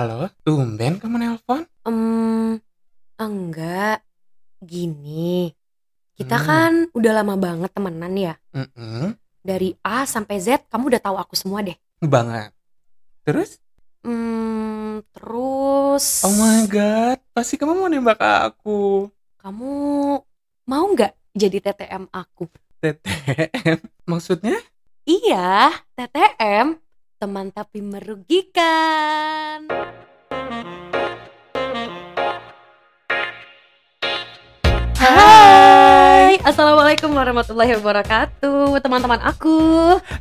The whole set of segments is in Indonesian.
Halo, tumben kamu nelpon? Enggak. Gini, kita kan udah lama banget temenan ya. Dari A sampai Z kamu udah tahu aku semua deh. Banget. Terus? Terus... Oh my God, pasti kamu mau nembak aku. Kamu mau gak jadi TTM aku? TTM? Maksudnya? Iya, TTM. Teman tapi merugikan. Hai, assalamualaikum warahmatullahi wabarakatuh. Teman-teman aku,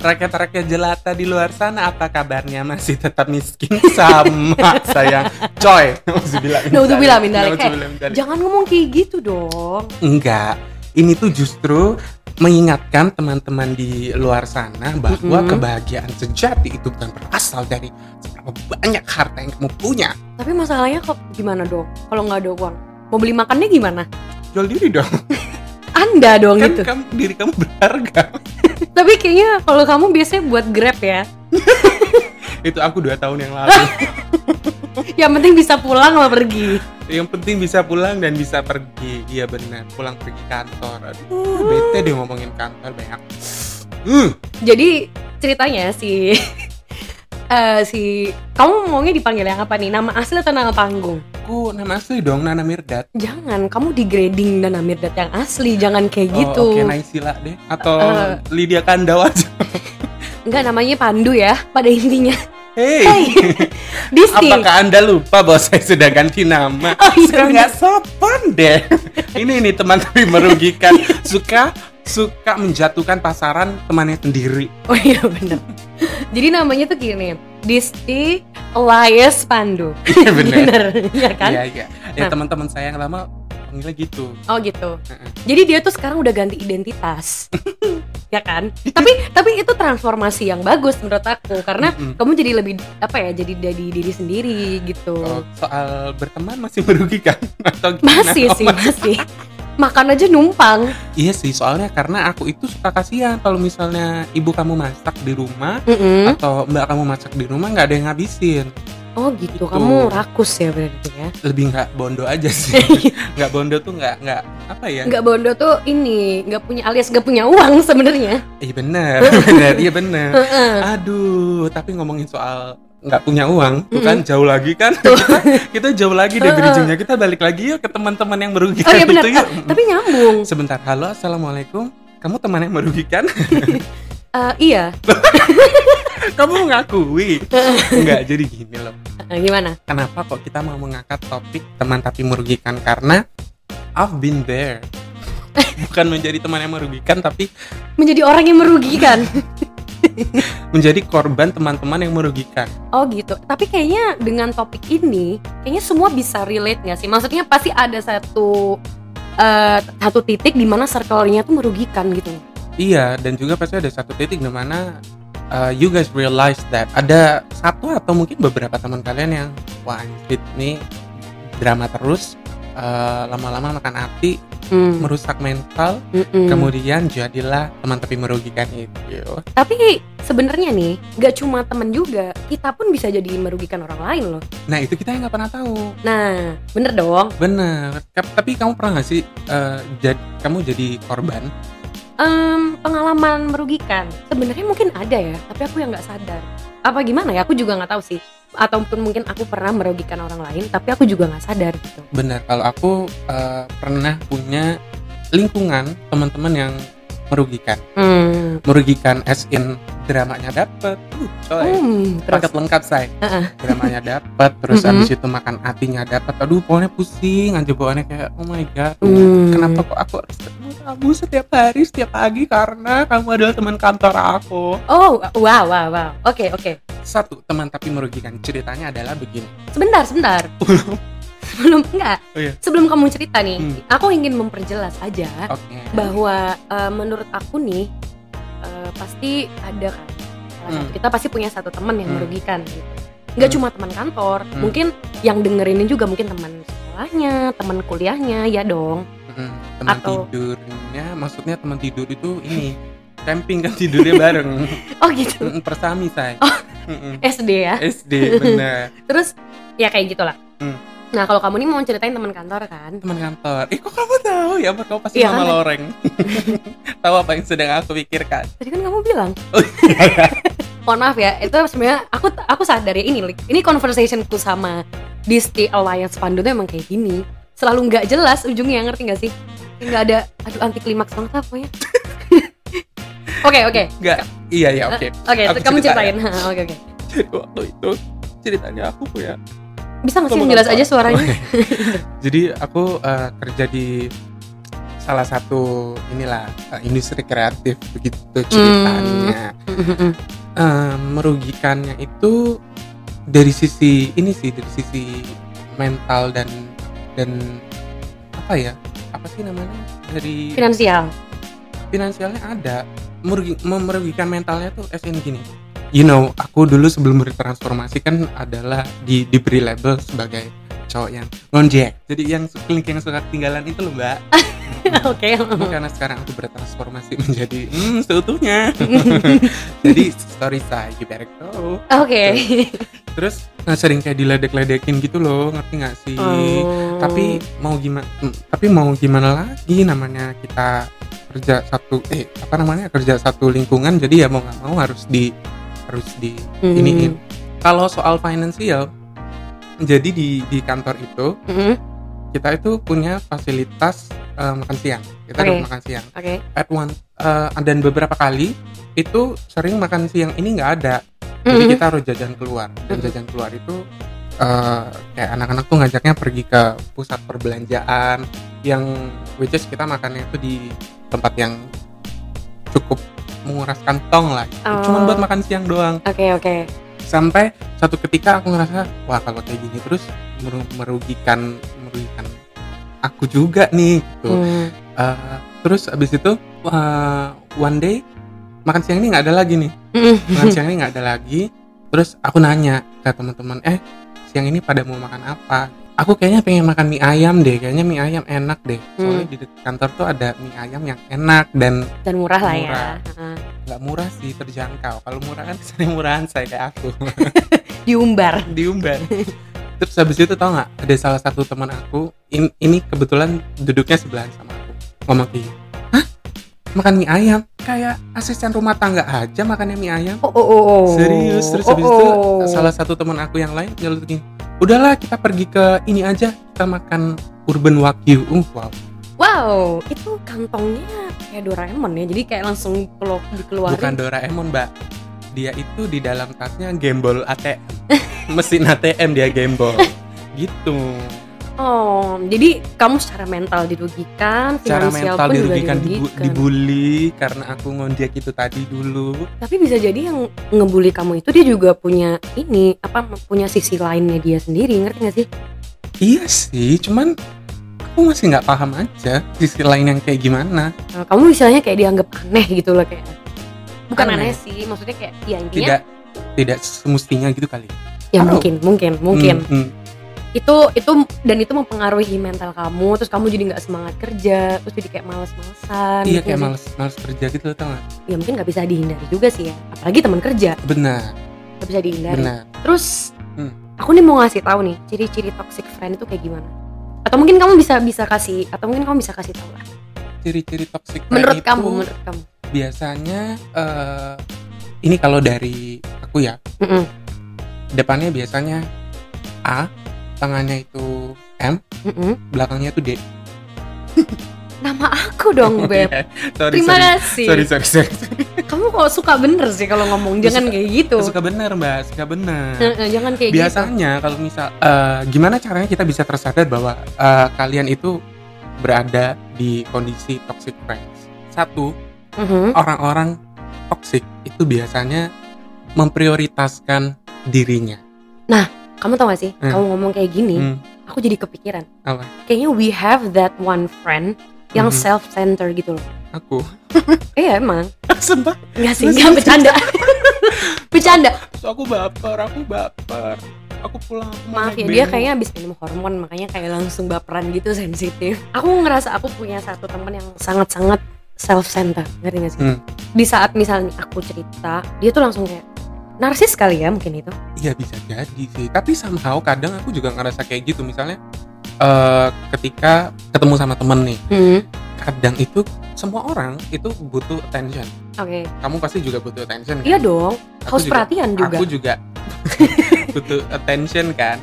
rakyat-rakyat jelata di luar sana, apa kabarnya? Masih tetap miskin sama sayang coy. Nauzubillah min dzalik. Jangan ngomong kayak gitu dong. Enggak, ini tuh justru mengingatkan teman-teman di luar sana bahwa kebahagiaan sejati itu bukan berasal dari seberapa banyak harta yang kamu punya. Tapi masalahnya kok gimana dong? Kalau nggak ada uang, mau beli makannya gimana? Jual diri dong. Anda dong kan, gitu. Kan diri kamu berharga. Tapi kayaknya kalau kamu biasanya buat Grab ya. Itu aku 2 tahun yang lalu. Yang penting bisa pulang sama pergi. Yang penting bisa pulang dan bisa pergi. Iya benar, pulang pergi kantor. Aduh, bete deh ngomongin kantor banyak. Jadi ceritanya si kamu maunya dipanggil yang apa nih? Nama asli atau nama panggung? Aku nama asli dong, Nana Mirdad. Jangan, kamu digrading Nana Mirdad yang asli, jangan kayak gitu. Oke, Naisila deh atau Lydia Kandau aja. Enggak, namanya Pandu ya pada intinya. Hey. Disti. Apakah Anda lupa bahwa saya sudah ganti nama? Oh, iya, suka nggak sopan deh. Ini teman tapi merugikan. Suka menjatuhkan pasaran temannya sendiri. Oh iya benar. Jadi namanya tuh gini, Disti Elias Pandu. Iya benar. Iya kan? Iya. Ya teman-teman saya yang lama panggilnya gitu. Oh gitu. Jadi dia tuh sekarang udah ganti identitas. Ya kan? Tapi itu transformasi yang bagus menurut aku, karena kamu jadi lebih jadi dari diri sendiri gitu. Soal berteman masih merugikan atau gimana? Masih. Makan aja numpang. Iya sih, soalnya karena aku itu suka kasihan kalau misalnya ibu kamu masak di rumah atau mbak kamu masak di rumah nggak ada yang ngabisin. Oh gitu, kamu rakus ya berarti ya? Lebih nggak bondo aja sih, nggak bondo tuh nggak apa ya? Nggak bondo tuh ini nggak punya alias nggak punya uang sebenarnya. Iya benar. Aduh, tapi ngomongin soal nggak punya uang, bukan jauh lagi kan? kita jauh lagi deh bridgingnya, kita balik lagi yuk ke teman-teman yang merugikan. Oh iya benar, gitu, tapi nyambung. Sebentar, halo, assalamualaikum. Kamu teman yang merugikan? Iya. Kamu ngakui? Enggak, jadi gini loh. Gimana? Kenapa kok kita mau mengangkat topik teman tapi merugikan? Karena I've been there. Bukan menjadi teman yang merugikan, tapi menjadi orang yang merugikan. Menjadi korban teman-teman yang merugikan. Oh gitu. Tapi kayaknya dengan topik ini, kayaknya semua bisa relate gak sih? Maksudnya pasti ada satu titik di mana circle-nya tuh merugikan gitu. Iya, dan juga pasti ada satu titik di mana you guys realize that ada satu atau mungkin beberapa teman kalian yang wah ini drama terus lama-lama makan hati, merusak mental, kemudian jadilah teman tapi merugikan itu. Tapi sebenarnya nih gak cuma teman juga, kita pun bisa jadi merugikan orang lain loh. Nah itu kita yang gak pernah tahu. Nah bener dong. Bener. Tapi kamu pernah gak sih kamu jadi korban? Pengalaman merugikan sebenarnya mungkin ada ya, tapi aku yang nggak sadar. Apa gimana ya? Aku juga nggak tahu sih. Ataupun mungkin aku pernah merugikan orang lain, tapi aku juga nggak sadar gitu. Benar. Kalau aku pernah punya lingkungan teman-teman yang merugikan, merugikan as in dramanya dapet, paket lengkap say. Dramanya dapet, terus abis itu makan hatinya dapet. Aduh, pokoknya pusing aja bawaannya kayak oh my God, kenapa kok aku harus kamu setiap hari, setiap pagi karena kamu adalah teman kantor aku. Oh, wow. Oke. Satu, teman tapi merugikan. Ceritanya adalah begini. Sebentar. Belum, enggak. Oh, iya. Sebelum kamu cerita nih, aku ingin memperjelas aja bahwa menurut aku nih pasti ada kan. Kita pasti punya satu teman yang merugikan gitu. Enggak cuma teman kantor, mungkin yang dengerin juga mungkin teman sekolahnya, teman kuliahnya, ya dong. Teman tidurnya, maksudnya teman tidur itu ini camping kan tidurnya bareng. Oh gitu. Persami saya. Oh. SD ya. SD, benar. Terus ya kayak gitulah. Nah, kalau kamu nih mau ceritain teman kantor kan? Teman kantor. Kok kamu tahu ya? Kamu pasti iya, mama kan? Loreng. Tahu apa yang sedang aku pikirkan? Tadi kan kamu bilang. Mohon maaf ya, itu sebenarnya aku sadar ya ini conversationku sama Disti Elias Pandu tuh emang kayak gini. Selalu nggak jelas ujungnya, ngerti nggak sih? Nggak ada, aduh anti klimaks banget apa ya? Oke. Nggak, iya oke. Oke, kamu ceritain. Oke. Jadi waktu itu ceritanya aku punya. Bisa nggak sih jelas aja suaranya? Jadi aku kerja di salah satu industri kreatif begitu ceritanya. Merugikannya itu dari sisi ini sih, dari sisi mental dan dari finansialnya ada merugikan mentalnya tuh SN gini. You know, aku dulu sebelum bertransformasi kan adalah diberi label sebagai cowok yang ngonjek. Jadi yang kelingking suka ketinggalan itu loh, Mbak. Oke. Karena sekarang aku bertransformasi menjadi seutuhnya. Jadi story saya you better go. Oke. Terus sering kayak diledek-ledekin gitu loh, ngerti nggak sih? Oh. Tapi mau gimana lagi, namanya kita kerja satu lingkungan, jadi ya mau nggak mau harus di iniin. Kalau soal finansial, jadi di kantor itu kita itu punya fasilitas makan siang. Kita ada makan siang. Okay. At one dan beberapa kali itu sering makan siang ini nggak ada. Jadi kita harus jajan keluar. Dan jajan keluar itu kayak anak-anak tuh ngajaknya pergi ke pusat perbelanjaan yang which is kita makannya itu di tempat yang cukup menguras kantong lah, cuma buat makan siang doang. Oke. Sampai satu ketika aku ngerasa, wah kalau kayak gini terus merugikan aku juga nih gitu. Terus abis itu one day makan siang ini nggak ada lagi nih. Makan siang ini nggak ada lagi. Terus aku nanya ke teman-teman, siang ini pada mau makan apa? Aku kayaknya pengen makan mie ayam deh, kayaknya mie ayam enak deh. Soalnya di kantor tuh ada mie ayam yang enak dan murah. Ya. Gak murah sih, terjangkau. Kalau murah kan sering murahan saya kayak aku. Diumbar. Terus habis itu tau gak, ada salah satu teman aku, ini kebetulan duduknya sebelahan sama aku, ngomong kayak, hah? Makan mie ayam? Kayak asisten rumah tangga aja makannya mie ayam. Serius. Terus habis itu salah satu teman aku yang lain nyelutin, udahlah kita pergi ke ini aja, kita makan Urban Wagyu. Wow, itu kantongnya kayak Doraemon ya, jadi kayak langsung dikeluarin. Bukan Doraemon, Mbak. Dia itu di dalam tasnya gembol ATM. Mesin ATM dia gembol. Gitu. Oh, jadi kamu secara mental dirugikan, finansial pun dirugikan, juga dirugikan. Dibully karena aku ngonjek itu tadi dulu. Tapi bisa jadi yang ngebully kamu itu dia juga punya punya sisi lainnya dia sendiri, ngerti nggak sih? Iya sih, cuman aku masih nggak paham aja sisi lain yang kayak gimana. Nah, kamu misalnya kayak dianggap aneh gitu loh, kayak bukan aneh sih, maksudnya kayak ya intinya tidak semestinya gitu kali. Ya mungkin. Itu mempengaruhi mental kamu, terus kamu jadi nggak semangat kerja, terus jadi kayak malas-malasan. Iya, kayak malas kerja gitu loh, tau nggak? Ya mungkin nggak bisa dihindari juga sih ya, apalagi teman kerja. Benar. Nggak bisa dihindari. Benar. Terus aku nih mau ngasih tahu nih ciri-ciri toxic friend itu kayak gimana? Atau mungkin kamu bisa kasih tahu lah. Ciri-ciri toxic friend menurut kamu? Biasanya ini kalau dari aku ya, depannya biasanya A, tangannya itu M, belakangnya itu D. Nama aku dong, Beb. Sorry, terima kasih. Sorry. Kamu kok suka bener sih kalau ngomong, jangan kayak gitu. Suka bener, Mbak, suka bener. Jangan kayak gitu. Biasanya kalau misal gimana caranya kita bisa tersadar bahwa kalian itu berada di kondisi toxic friends. Satu, orang-orang toxic itu biasanya memprioritaskan dirinya. Nah, kamu tau gak sih, kamu ngomong kayak gini, aku jadi kepikiran. Apa? Kayaknya we have that one friend yang self-centered gitu loh. Aku? Iya emang. Sumpah? Gak sih, gak bercanda. Terus aku baper. Aku pulang. Maaf ya, dia kayaknya abis minum hormon, makanya kayak langsung baperan gitu, sensitif. Aku ngerasa aku punya satu teman yang sangat-sangat self-centered, ngerti gak sih? Di saat misalnya aku cerita, dia tuh langsung kayak, narsis kali ya mungkin itu. Iya bisa jadi sih. Tapi somehow kadang aku juga ngerasa kayak gitu. Misalnya ketika ketemu sama temen nih, kadang itu semua orang itu butuh attention. Oke. Okay. Kamu pasti juga butuh attention kan? Iya dong. Harus perhatian juga. Aku juga butuh attention kan.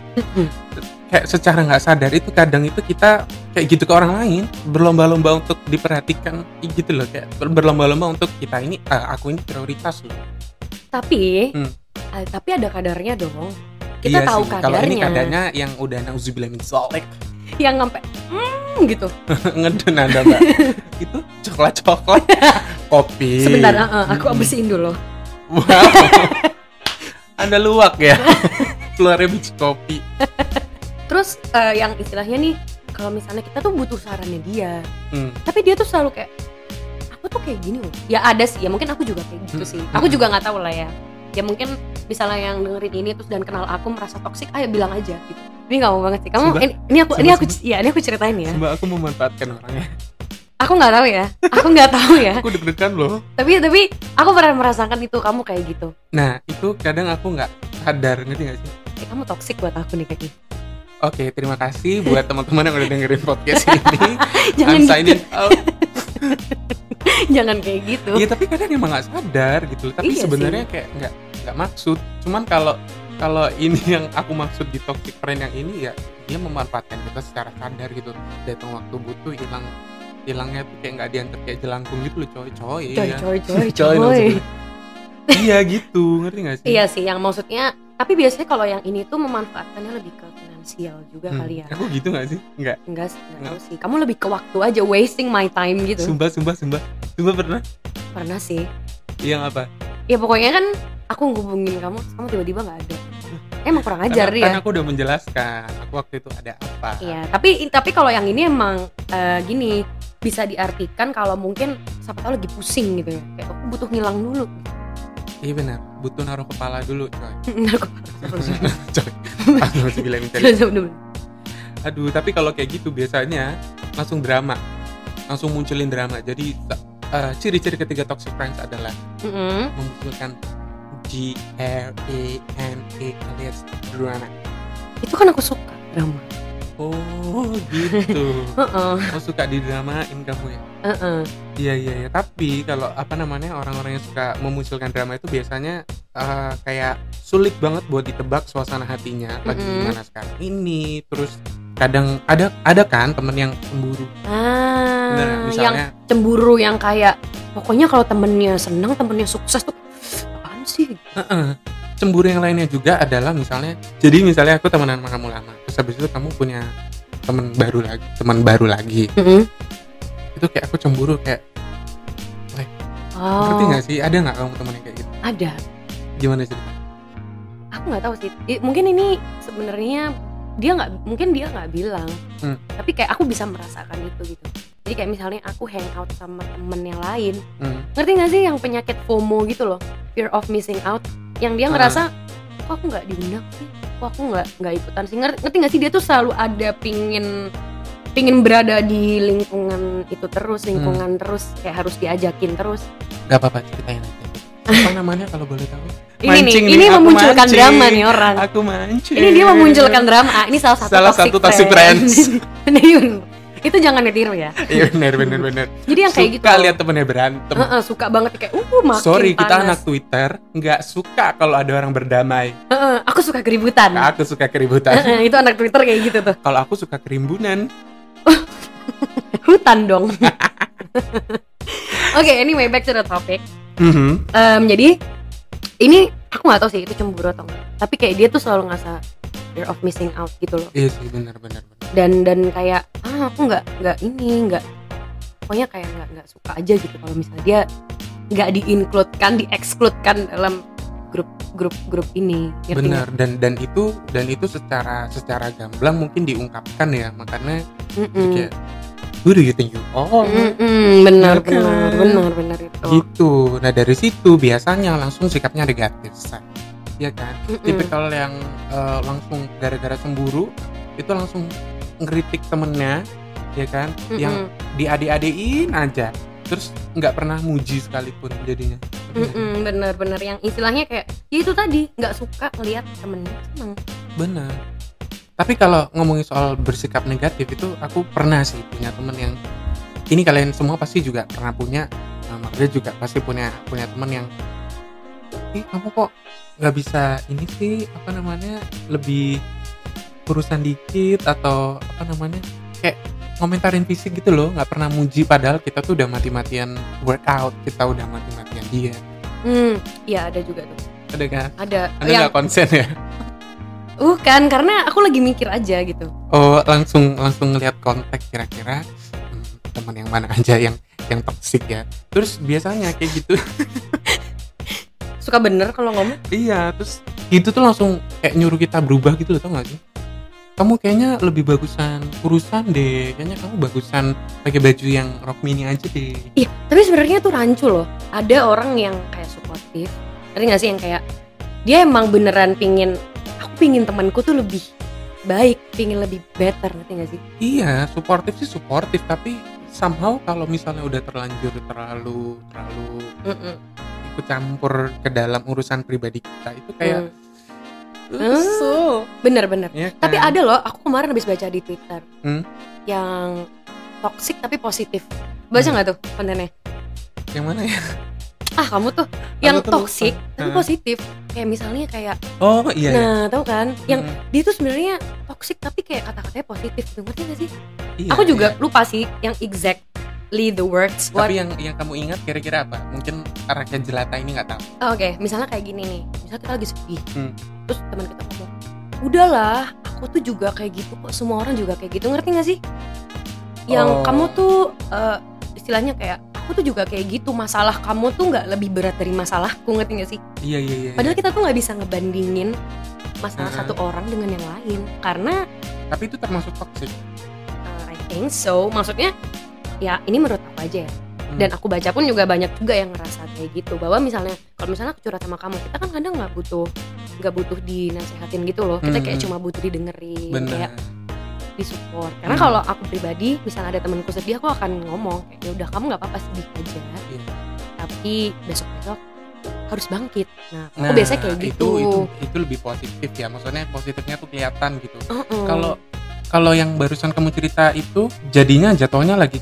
Kayak secara nggak sadar itu kadang itu kita kayak gitu ke orang lain, berlomba-lomba untuk diperhatikan gitu loh, kayak berlomba-lomba untuk kita ini aku ini prioritas loh. Tapi tapi ada kadarnya dong. Kita iya tahu sih, kadarnya. Kalau ini kadarnya yang udah nauzubillah min dzalik. Yang ngampe gitu. Ngeden ada Mbak. Itu coklat-coklat kopi. Sebentar, aku bersihin dulu. Wow. Anda luwak ya. Keluarnya biji kopi. Terus yang istilahnya nih, kalau misalnya kita tuh butuh sarannya dia, tapi dia tuh selalu kayak, aku tuh kayak gini loh. Ya ada sih, ya mungkin aku juga kayak gitu sih. Aku juga nggak tahu lah ya. Ya mungkin misalnya yang dengerin ini terus dan kenal aku merasa toksik, ayo bilang aja gitu. Ini nggak mau banget sih. Kamu ini aku ceritain ya. Mbak, aku memanfaatkan orangnya. Aku nggak tahu ya. Aku deg-degan loh. Tapi aku pernah merasakan itu kamu kayak gitu. Nah itu kadang aku nggak sadar, ngerti nggak sih? Kamu toksik buat aku nih kayak gitu. Oke, terima kasih buat teman-teman yang udah dengerin podcast ini. Jangan signing out. Jangan kayak gitu. Iya, tapi kadang emang nggak sadar gitu. Tapi iya sebenarnya sih. Kayak nggak maksud. Cuman kalau ini yang aku maksud di toxic friend yang ini ya, dia memanfaatkan kita secara sadar gitu. Datang waktu butuh, hilangnya tuh kayak nggak diantar, kayak jelangkung gitu loh, coy. Iya gitu, ngerti nggak sih? Iya sih, yang maksudnya. Tapi biasanya kalau yang ini tuh memanfaatkannya lebih ke finansial juga kali ya. Aku gitu gak sih? Enggak sih. Kamu lebih ke waktu aja, wasting my time gitu. Sumpah pernah? Pernah sih. Yang apa? Ya pokoknya kan aku ngubungin kamu tiba-tiba gak ada. Emang kurang ajar dia. Kan aku udah menjelaskan, aku waktu itu ada apa. Iya, tapi kalau yang ini emang gini, bisa diartikan kalau mungkin siapa tahu lagi pusing gitu ya. Kayak aku butuh ngilang dulu. Iya benar, butuh naruh kepala dulu coy. Coy, aku harus bilang ini. Aduh, tapi kalau kayak gitu biasanya langsung drama. Langsung munculin drama. Jadi ciri-ciri ketiga toxic friends adalah memunculkan drama alias drama. Itu kan aku suka drama. Oh gitu. Aku suka di dramain kamu ya. Iya. Tapi kalau orang-orang yang suka memunculkan drama itu biasanya kayak sulit banget buat ditebak suasana hatinya lagi gimana sekarang ini. Terus kadang ada kan temen yang cemburu. Bener, misalnya yang cemburu yang kayak pokoknya kalau temennya senang, temennya sukses tuh apaan sih? Cemburu yang lainnya juga adalah misalnya aku temenan sama kamu lama, terus habis itu kamu punya teman baru lagi. Itu kayak aku cemburu kayak, ngerti nggak sih? Ada nggak kamu temennya kayak gitu? Ada. Gimana sih? Aku nggak tahu sih. Mungkin ini sebenarnya dia nggak bilang. Tapi kayak aku bisa merasakan itu gitu. Jadi kayak misalnya aku hangout sama temen yang lain, ngerti nggak sih yang penyakit FOMO gitu loh, fear of missing out, yang dia ngerasa kok aku nggak diundang sih, kok aku nggak ikutan sih, ngerti nggak sih? Dia tuh selalu ada pingin berada di lingkungan itu terus, terus kayak harus diajakin terus. Gak apa-apa, ceritain aja. Apa namanya kalau boleh tahu? Ini memunculkan drama nih orang. Aku mancing. Ini dia memunculkan drama. Ini salah satu toxic friends. Itu jangan ditiru ya. Iya benar. Jadi yang kayak gitu. Suka lihat temennya berantem. Suka banget kayak makin sorry, panas. Kita anak Twitter nggak suka kalau ada orang berdamai. Aku suka keributan. Itu anak Twitter kayak gitu tuh. Kalau aku suka kerimbunan. Hutan dong. Okay, anyway back to the topic. Jadi ini aku nggak tahu sih itu cemburu atau enggak. Tapi kayak dia tuh selalu ngerasa fear of missing out gitu loh. Iya sih benar. Dan kayak aku nggak pokoknya kayak nggak suka aja gitu kalau misalnya dia nggak di-exclude-kan dalam grup ini. Benar, dan itu secara gamblang mungkin diungkapkan ya, makanya kayak who do you think you are? Benar itu. Gitu. Nah, dari situ biasanya langsung sikapnya negatif. Ya kan? Tipikal yang langsung gara-gara cemburu itu langsung ngeritik temennya, ya kan? Yang diade-adein aja. Terus enggak pernah muji sekalipun jadinya. Bener-bener yang istilahnya kayak ya itu tadi, nggak suka ngelihat temennya seneng. Bener. Tapi kalau ngomongin soal bersikap negatif itu, aku pernah sih punya temen yang ini kalian semua pasti juga pernah punya. Dia juga pasti punya temen yang kamu kok nggak bisa ini sih, apa namanya, lebih urusan dikit atau apa namanya, kayak ngomentarin fisik gitu loh, nggak pernah muji, padahal kita tuh udah mati-matian workout, kita udah mati-matian diet. Ya ada juga tuh. Ada nggak? Ada nggak yang... konsen ya? Bukan, karena aku lagi mikir aja gitu. Oh, langsung ngeliat konteks kira-kira teman yang mana aja yang toksik ya. Terus biasanya kayak gitu. Suka bener kalau ngomong. Iya, terus gitu tuh langsung kayak nyuruh kita berubah gitu loh, tau gak sih? Kamu kayaknya lebih bagusan urusan deh, kayaknya kamu bagusan pakai baju yang rok mini aja deh. Iya, tapi sebenarnya tuh rancu loh. Ada orang yang kayak suportif, tapi nggak sih, yang kayak dia emang beneran pingin, aku pingin temanku tuh lebih baik, pingin lebih better, ngerti nggak sih? Iya, suportif sih suportif, tapi somehow kalau misalnya udah terlanjur terlalu ikut campur ke dalam urusan pribadi kita itu kayak bener-bener ya, kan? Tapi ada loh, aku kemarin habis baca di Twitter yang toksik tapi positif. Baca nggak tuh kontennya? Yang mana ya? Ah, kamu tuh yang toksik tapi positif. Kayak misalnya kayak oh iya, nah iya, tahu kan yang dia tuh sebenarnya toksik tapi kayak kata-katanya positif, ngerti nggak sih? Iya, aku juga lupa sih yang exactly the words. Tapi yang kamu ingat kira-kira apa? Mungkin rakyat jelata ini nggak tahu. Oke, misalnya kayak gini nih, misalnya kita lagi sedih. Terus teman kita ngomong, udahlah, aku tuh juga kayak gitu kok, semua orang juga kayak gitu, ngerti gak sih? Yang kamu tuh istilahnya kayak, aku tuh juga kayak gitu, masalah kamu tuh gak lebih berat dari masalahku, ngerti gak sih? Iya. Padahal kita tuh gak bisa ngebandingin masalah satu orang dengan yang lain, karena... Tapi itu termasuk toxic? I think so, maksudnya ya ini menurut aku aja ya. Dan aku baca pun juga banyak juga yang ngerasa kayak gitu, bahwa misalnya, kalau misalnya aku curhat sama kamu, kita kan kadang gak butuh dinasehatin gitu loh, kita kayak cuma butuh didengerin. Bener. Kayak disupport, karena kalau aku pribadi misalnya ada temanku sedih, aku akan ngomong kayak, ya udah kamu nggak apa-apa sedih aja, tapi besok harus bangkit. Nah, aku biasanya kayak gitu. Itu lebih positif ya, maksudnya positifnya tuh kelihatan gitu. Kalau yang barusan kamu cerita itu jadinya jatuhnya lagi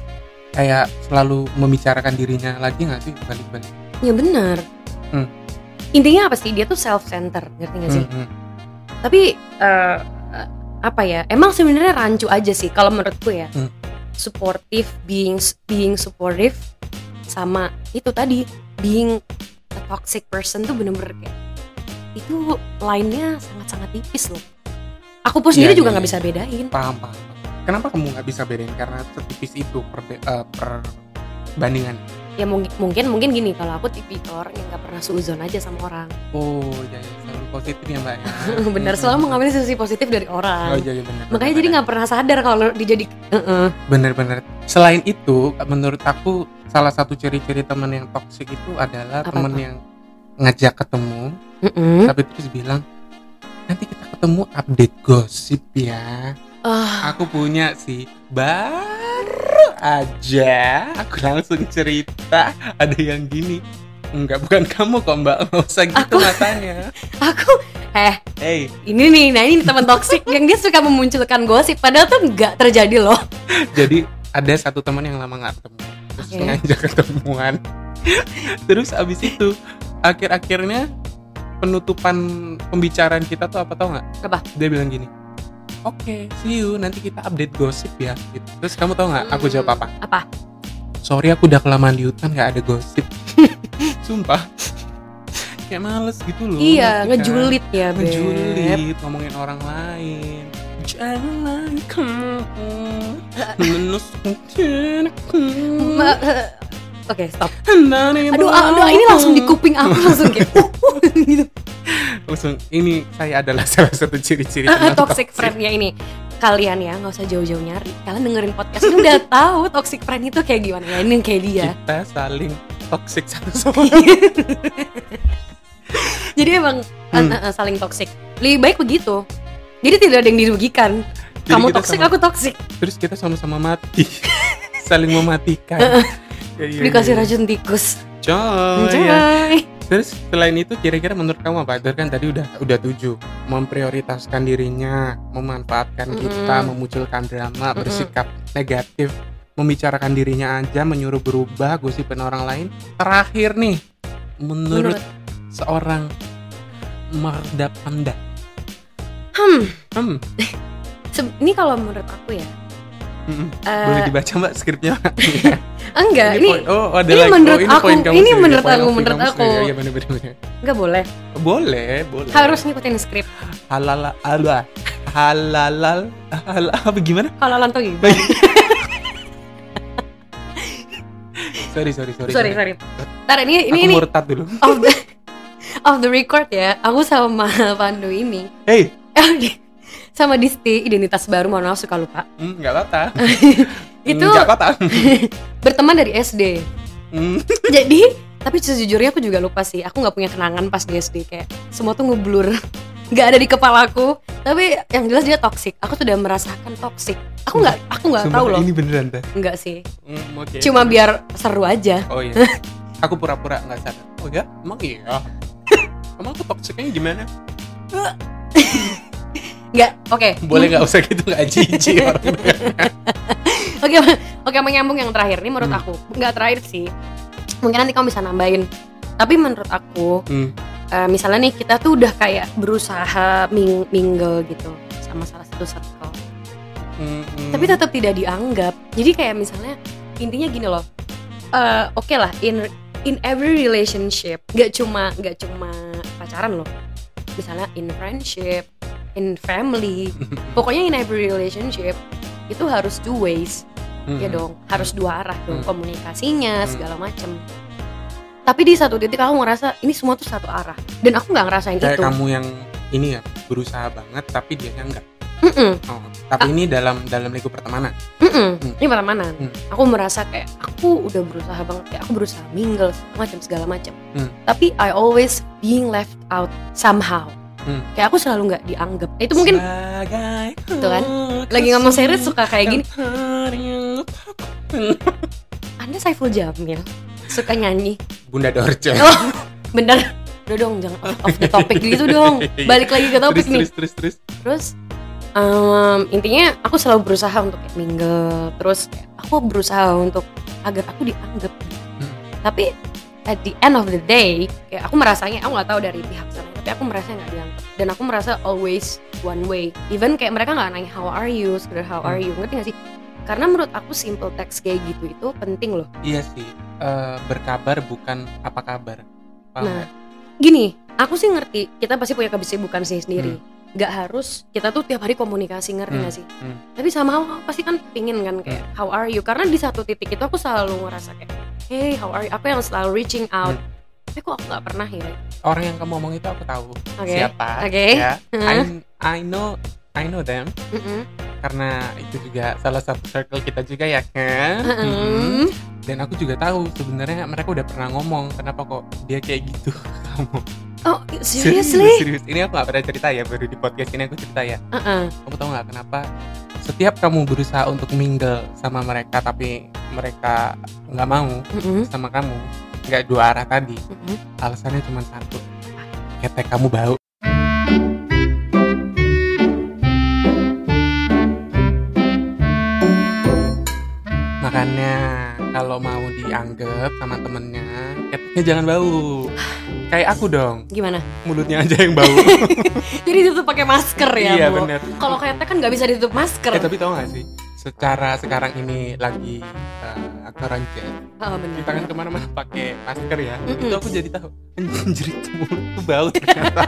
kayak selalu membicarakan dirinya lagi, nggak sih, balik-balik? Ya benar. Intinya apa sih, dia tuh self-centered, ngerti gak sih? Tapi apa ya, emang sebenarnya rancu aja sih kalau menurutku ya. Supportive, being supportive, sama itu tadi being a toxic person tuh bener-bener kayak itu line-nya sangat-sangat tipis loh. Aku pun sendiri juga nggak bisa bedain. Paham. Kenapa kamu nggak bisa bedain? Karena setipis itu perbandingan. Ya mungkin gini, kalau aku tipikal orang yang nggak pernah suuzon aja sama orang. Oh jadi selalu positif ya mbak. Benar, selalu mengambil sisi positif dari orang. Oh jadi benar. Makanya bener. Jadi nggak pernah sadar kalau dijadi. Bener. Selain itu, menurut aku salah satu ciri-ciri teman yang toksik itu adalah teman yang ngajak ketemu, tapi terus bilang nanti kita ketemu update gosip ya. Aku punya sih aja, aku langsung cerita ada yang gini. Enggak, bukan kamu kok mbak, nggak usah gitu matanya. Hey. Ini teman toksik yang dia suka memunculkan gosip, padahal tuh nggak terjadi loh. Jadi ada satu teman yang lama nggak ketemu, terus ngajak ketemuan, terus abis itu akhirnya penutupan pembicaraan kita tuh apa tau nggak? Apa? Dia bilang gini. Oke, see you, nanti kita update gosip ya gitu. Terus kamu tau gak aku jawab apa? Apa? Sorry aku udah kelamaan di hutan gak ada gosip. Sumpah. Kayak males gitu loh. Iya, ngejulit kan? Ya Beb, ngejulit, ngomongin orang lain. Jangan kamu menusukkan aku. Oke, stop. Aduh, ini langsung di kuping aku langsung kayak gitu. Ini saya adalah salah satu ciri-ciri toxic friend-nya ini. Kalian ya gak usah jauh-jauh nyari, kalian dengerin podcast ini udah tahu toxic friend itu kayak gimana ya. Ini kayak dia, kita saling toxic satu sama lain. Jadi emang saling toxic. Lebih baik begitu, jadi tidak ada yang dirugikan. Jadi kamu toxic, aku toxic, terus kita sama-sama mati. Saling mematikan. Dikasih racun tikus. Enjoy. Ya. Terus selain itu kira-kira menurut kamu apa? Adar kan tadi udah 7, memprioritaskan dirinya, memanfaatkan kita, memunculkan drama, bersikap negatif, membicarakan dirinya aja, menyuruh berubah, gosipin orang lain. Terakhir nih, menurut seorang Mirdad Panda. Ini kalau menurut aku ya. Boleh dibaca mbak skripnya? Enggak, ini menurut aku. Ini menurut aku, enggak boleh. Boleh. Harus ngikutin skrip. Halal apa gimana? Halalan tuh gitu. Sorry. Ntar ini murtad dulu. Off the record ya. Aku sama Pandu ini. Hey. Sama Disti, identitas baru, mohon maaf suka lupa. Nggak apa-apa. Itu nggak apa-apa. Berteman dari SD. Jadi, tapi sejujurnya aku juga lupa sih. Aku nggak punya kenangan pas di SD, kayak semua tuh ngeblur, nggak ada di kepala aku. Tapi yang jelas dia toksik. Aku tuh udah merasakan toksik. Aku nggak tahu loh. Ini beneran teh? Nggak sih. Okay. Cuma biar seru aja. Oh iya. Aku pura-pura nggak sadar. Oh ya? Emang iya. Emang tuh toksiknya gimana? Enggak, oke. Boleh enggak usah gitu, enggak jijik orangnya. Oke, menyambung yang terakhir nih menurut aku. Enggak terakhir sih. Mungkin nanti kamu bisa nambahin. Tapi menurut aku, misalnya nih kita tuh udah kayak berusaha mingle gitu sama salah satu circle. Tapi tetap tidak dianggap. Jadi kayak misalnya intinya gini loh. Oke lah, in every relationship, enggak cuma pacaran loh. Misalnya in friendship, in family, pokoknya in every relationship itu harus two ways, ya dong, harus dua arah dong, komunikasinya segala macem. Tapi di satu titik aku ngerasa ini semua tuh satu arah, dan aku nggak ngerasain kayak itu. Kayak kamu yang ini ya, berusaha banget tapi dia nggak. Tapi ini dalam lingkup pertemanan. Ini pertemanan. Aku merasa kayak aku udah berusaha banget, kayak aku berusaha mingle segala macem. Tapi I always being left out somehow. Kayak aku selalu nggak dianggap. Nah, itu mungkin tuh kan lagi ngomong serius suka kayak gini. Anda Saiful Jamil suka nyanyi Bunda Dorce. Oh, bener. Udah dong, jangan off the topic gitu dong. Balik lagi ke topik nih. Terus intinya aku selalu berusaha untuk kayak mingle. Terus aku berusaha untuk agar aku dianggap. Tapi at the end of the day, kayak aku merasanya, aku nggak tahu dari pihak sana, tapi aku merasa nggak dianggap, dan aku merasa always one way. Even kayak mereka nggak nanya how are you, sekedar how are you, ngerti nggak sih? Karena menurut aku simple text kayak gitu itu penting loh. Iya sih, berkabar bukan apa kabar. Paham. Nah, gini, aku sih ngerti, kita pasti punya kesibukan sendiri. Nggak harus kita tuh tiap hari komunikasi, ngerti nggak sih? Tapi sama aku pasti kan pingin kan kayak how are you, karena di satu titik itu aku selalu ngerasa kayak hey, how are you? Aku yang selalu reaching out. Tapi kok aku gak pernah ya? Orang yang kamu omong itu aku tahu. Siapa? Ya. I know them. Karena itu juga salah satu circle kita juga ya kan. Dan aku juga tahu sebenarnya mereka udah pernah ngomong. Kenapa kok dia kayak gitu kamu? Oh, serius. Ini aku gak pernah cerita ya, baru di podcast ini aku cerita ya. Kamu tahu gak kenapa? Setiap kamu berusaha untuk mingle sama mereka tapi mereka nggak mau sama kamu, nggak dua arah tadi, alasannya cuma satu, ketek kamu bau. Makanya kalau mau dianggap sama temennya, keteknya jangan bau. Kayak aku dong. Gimana? Mulutnya aja yang bau. Jadi ditutup pakai masker ya. Iya benar. Kalau ketek kan nggak bisa ditutup masker. Tapi tau nggak sih? Secara sekarang ini lagi aktoran chat. Kita kan kemana-mana pakai masker ya. Itu aku jadi tahu. Anjir itu mulut tuh bau ternyata.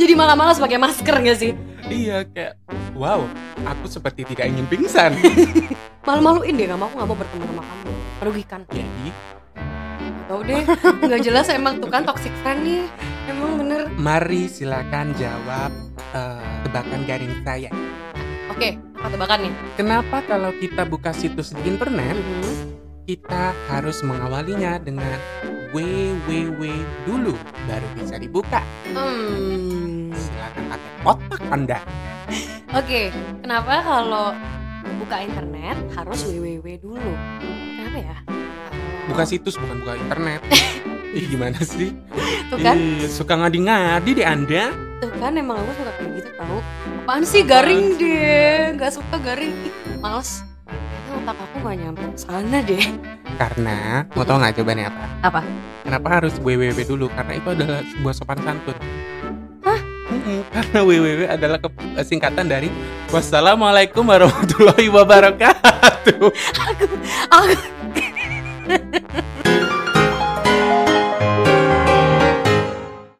Jadi malah-malas pakai masker nggak sih? Iya kayak wow. Aku seperti tidak ingin pingsan. Malu-maluin deh, kamu. Aku nggak mau bertemu sama kamu. Merugikan. Jadi. Tahu deh, nggak jelas emang tuh kan toxic friend nih, emang bener. Mari silakan jawab tebakan garing saya. Oke, apa tebakannya? Kenapa kalau kita buka situs di internet, kita harus mengawalinya dengan www dulu baru bisa dibuka? Silakan pakai otak Anda. Oke, kenapa kalau buka internet harus www dulu? Kenapa ya? buka situs, bukan buka internet. Ih, gimana sih? Tuh kan? Ih, suka ngadi-ngadi deh Anda. Tuh kan, emang aku suka kayak gitu tau. Apaan sih, garing deh. Gak suka garing. Ih, males. Itu otak aku gak nyampe sana deh. Karena, mau tau gak jawabannya apa? Apa? Kenapa harus www dulu? Karena itu adalah sebuah sopan santun. Hah? Karena www adalah singkatan dari Wassalamualaikum warahmatullahi wabarakatuh. Aku